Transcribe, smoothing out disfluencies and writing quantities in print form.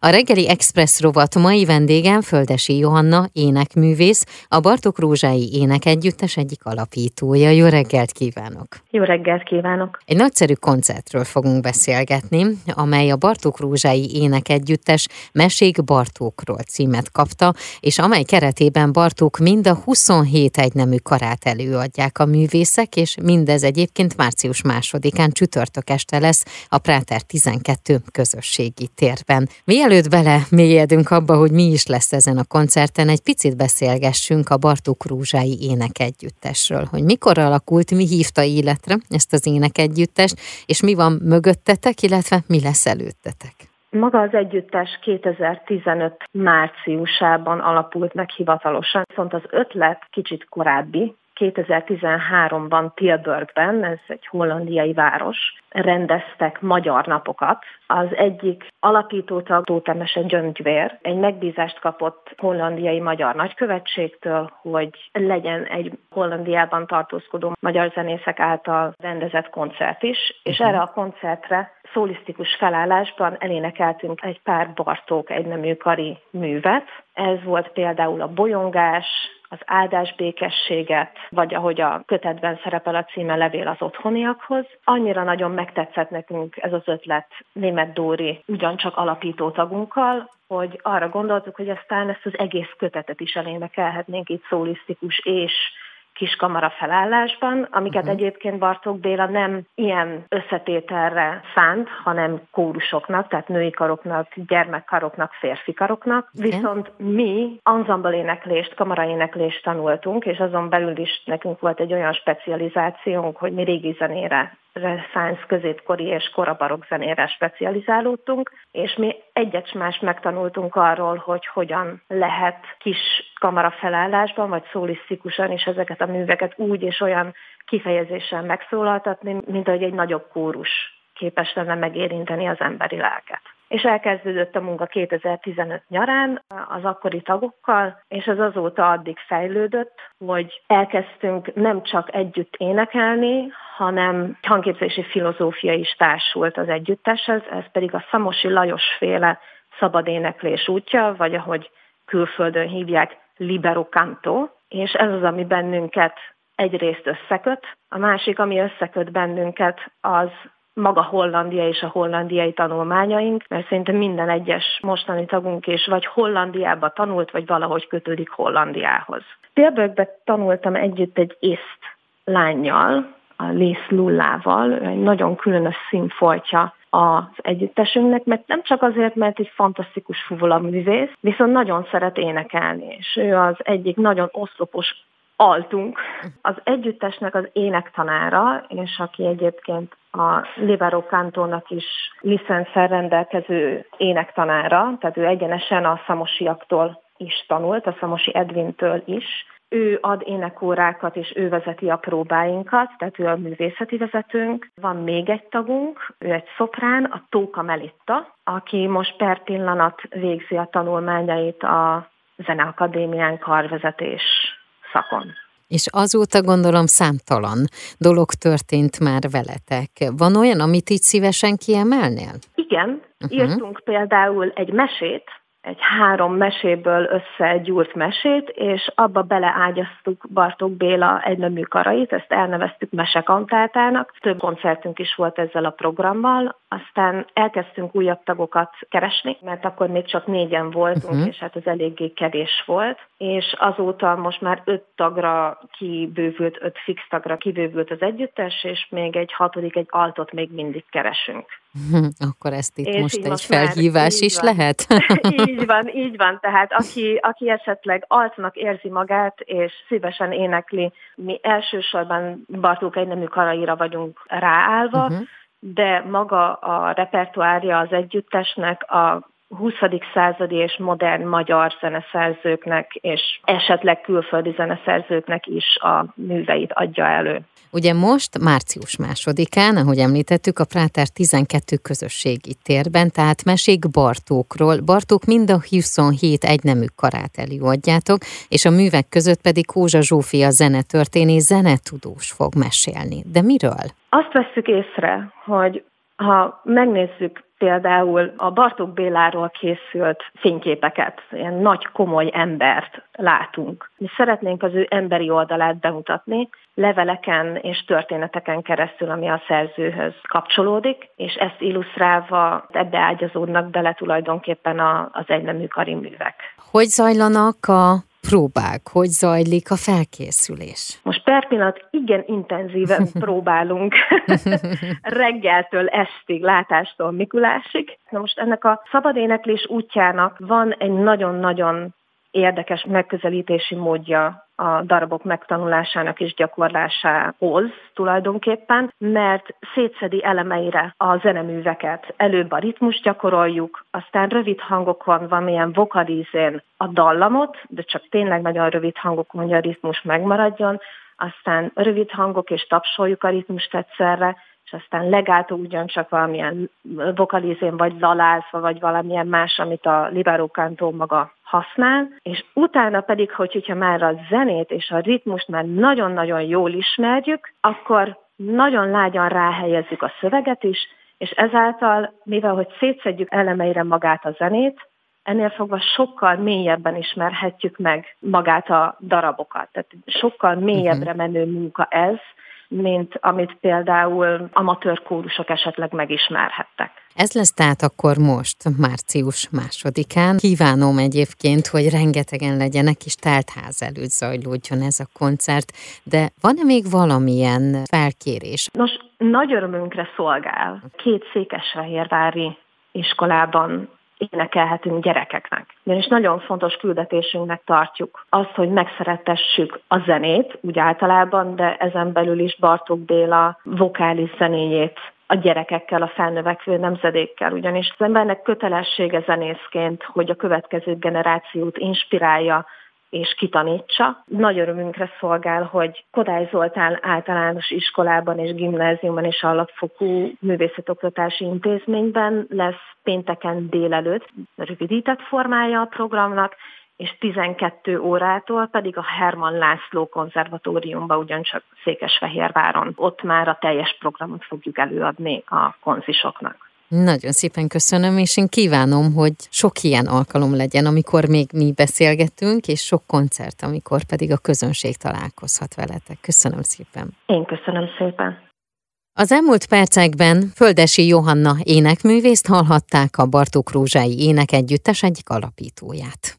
A reggeli expressz rovat mai vendégem Földesi Johanna, énekművész, a Bartók Rózsái Énekegyüttes egyik alapítója. Jó reggelt kívánok! Jó reggelt kívánok! Egy nagyszerű koncertről fogunk beszélgetni, amely a Bartók Rózsái Énekegyüttes Mesék Bartókról címet kapta, és amely keretében Bartók mind a 27 egynemű karát előadják a művészek, és mindez egyébként március 2-án csütörtök este lesz a Práter 12 közösségi térben. Mielőtt belemélyedünk abba, hogy mi is lesz ezen a koncerten, egy picit beszélgessünk a Bartók Rózsái Énekegyüttesről, hogy mikor alakult, mi hívta életre ezt az énekegyüttest, és mi van mögöttetek, illetve mi lesz előttetek. Maga az együttes 2015 márciusában alapult meg hivatalosan, viszont az ötlet kicsit korábbi. 2013-ban Tilburgben, ez egy hollandiai város, rendeztek magyar napokat. Az egyik alapítótag, Tóth Emese Gyöngyvér, egy megbízást kapott hollandiai magyar nagykövetségtől, hogy legyen egy Hollandiában tartózkodó magyar zenészek által rendezett koncert is, és erre a koncertre szólisztikus felállásban elénekeltünk egy pár Bartók egynemű kari művet. Ez volt például a Bolyongás, az Áldás békességet, vagy ahogy a kötetben szerepel a címe, Levél az otthoniakhoz. Annyira nagyon megtetszett nekünk ez az ötlet Németh Dóri ugyancsak alapító tagunkkal, hogy arra gondoltuk, hogy aztán ezt az egész kötetet is elénekelhetnénk itt szólisztikus és kiskamara felállásban, amiket egyébként Bartók Béla nem ilyen összetételre szánt, hanem kórusoknak, tehát női karoknak, gyermekkaroknak, férfi karoknak. Viszont mi anzambléneklést, kamaraéneklést tanultunk, és azon belül is nekünk volt egy olyan specializációnk, hogy mi régi zenére, szánsz középkori és korabarok zenére specializálódtunk, és mi egyet más megtanultunk arról, hogy hogyan lehet kis kamarafelállásban, vagy szólisztikusan is ezeket a műveket úgy és olyan kifejezéssel megszólaltatni, mint ahogy egy nagyobb kórus képes lenne megérinteni az emberi lelket. És elkezdődött a munka 2015 nyarán az akkori tagokkal, és ez azóta addig fejlődött, hogy elkezdtünk nem csak együtt énekelni, hanem hangképzési filozófia is társult az együtteshez, ez pedig a Szamosi Lajos-féle szabad éneklés útja, vagy ahogy külföldön hívják, Libero Canto, és ez az, ami bennünket egyrészt összeköt, a másik, ami összeköt bennünket, az maga Hollandia és a hollandiai tanulmányaink, mert szerintem minden egyes mostani tagunk is vagy Hollandiába tanult, vagy valahogy kötődik Hollandiához. Tilburgben tanultam együtt egy észt lánnyal, a Liss Lullával, egy nagyon különös színfoltja az együttesünknek, mert nem csak azért, mert egy fantasztikus fuvolaművész, viszont nagyon szeret énekelni, és ő az egyik nagyon oszlopos altunk. Az együttesnek az énektanára, és aki egyébként a Libero Cantónak is licenszel rendelkező énektanára, tehát ő egyenesen a szamosiaktól is tanult, a Szamosi Edvintől is. Ő ad énekórákat, és ő vezeti a próbáinkat, tehát ő a művészeti vezetőnk. Van még egy tagunk, ő egy szoprán, a Tóka Melitta, aki most per pillanat végzi a tanulmányait a Zeneakadémián karvezetés szakon. És azóta gondolom számtalan dolog történt már veletek. Van olyan, amit így szívesen kiemelnél? Igen, írtunk például egy mesét, egy 3 meséből összegyúrt mesét, és abba beleágyaztuk Bartók Béla egynemű karait, ezt elneveztük mesekantátának. Több koncertünk is volt ezzel a programmal, aztán elkezdtünk újabb tagokat keresni, mert akkor még csak 4-en voltunk, és hát ez eléggé kevés volt, és azóta most már 5 tagra kibővült, 5 fix tagra kibővült az együttes, és még egy 6., egy altot még mindig keresünk. Akkor ezt itt és most egy felhívás is lehet? Így van. Tehát aki esetleg altnak érzi magát, és szívesen énekli, mi elsősorban Bartók egynemű karaira vagyunk ráállva, de maga a repertoárja az együttesnek a 20. századi és modern magyar zeneszerzőknek, és esetleg külföldi zeneszerzőknek is a műveit adja elő. Ugye most március 2-án, ahogy említettük, a Práter 12 közösségi térben, tehát Mesék Bartókról. Bartók mind a 27 egynemű karát előadjátok, és a művek között pedig Kózsa Zsófia zenetörténész, zenetudós fog mesélni. De miről? Azt vesszük észre, hogy Ha megnézzük például a Bartók Béláról készült fényképeket, ilyen nagy, komoly embert látunk. Mi szeretnénk az ő emberi oldalát bemutatni leveleken és történeteken keresztül, ami a szerzőhöz kapcsolódik, és ezt illusztrálva ebbe ágyazódnak bele tulajdonképpen az egynemű kariművek. Hogy zajlanak a próbák? Hogy zajlik a felkészülés? Most per pillanat igen intenzíven próbálunk reggeltől estig, látástól mikulásig. Na most ennek a szabadéneklés útjának van egy nagyon-nagyon érdekes megközelítési módja a darabok megtanulásának és gyakorlásához tulajdonképpen, mert szétszedi elemeire a zeneműveket. Előbb a ritmus gyakoroljuk, aztán rövid hangokon, valamilyen vokalízén a dallamot, de csak tényleg nagyon rövid hangokon, hogy a ritmus megmaradjon, aztán rövid hangok és tapsoljuk a ritmust egyszerre, és aztán legáltó ugyancsak valamilyen vokalizén, vagy lalázva, vagy valamilyen más, amit a Libero Canto maga használ, és utána pedig, hogyha már a zenét és a ritmust már nagyon-nagyon jól ismerjük, akkor nagyon lágyan ráhelyezzük a szöveget is, és ezáltal, mivel hogy szétszedjük elemeire magát a zenét, ennél fogva sokkal mélyebben ismerhetjük meg magát a darabokat. Tehát sokkal mélyebbre menő munka ez, mint amit például amatőr kórusok esetleg megismerhettek. Ez lesz tehát akkor most, március 2-án. Kívánom egyébként, hogy rengetegen legyenek, és teltház előtt zajlódjon ez a koncert, de van-e még valamilyen felkérés? Nos, nagy örömünkre szolgál. 2 székesfehérvári iskolában énekelhetünk gyerekeknek. Ugyanis nagyon fontos küldetésünknek tartjuk azt, hogy megszeretessük a zenét, úgy általában, de ezen belül is Bartók Béla vokális zenéjét a gyerekekkel, a felnövekvő nemzedékkel. Ugyanis az embernek kötelessége zenészként, hogy a következő generációt inspirálja és kitanítsa. Nagy örömünkre szolgál, hogy Kodály Zoltán általános iskolában és gimnáziumban és alapfokú művészetoktatási intézményben lesz pénteken délelőtt rövidített formája a programnak, és 12 órától pedig a Herman László konzervatóriumban, ugyancsak Székesfehérváron. Ott már a teljes programot fogjuk előadni a konzisoknak. Nagyon szépen köszönöm, és én kívánom, hogy sok ilyen alkalom legyen, amikor még mi beszélgetünk, és sok koncert, amikor pedig a közönség találkozhat veletek. Köszönöm szépen. Én köszönöm szépen. Az elmúlt percekben Földesi Johanna énekművészt hallhatták, a Bartók Rózsái Énekegyüttes egyik alapítóját.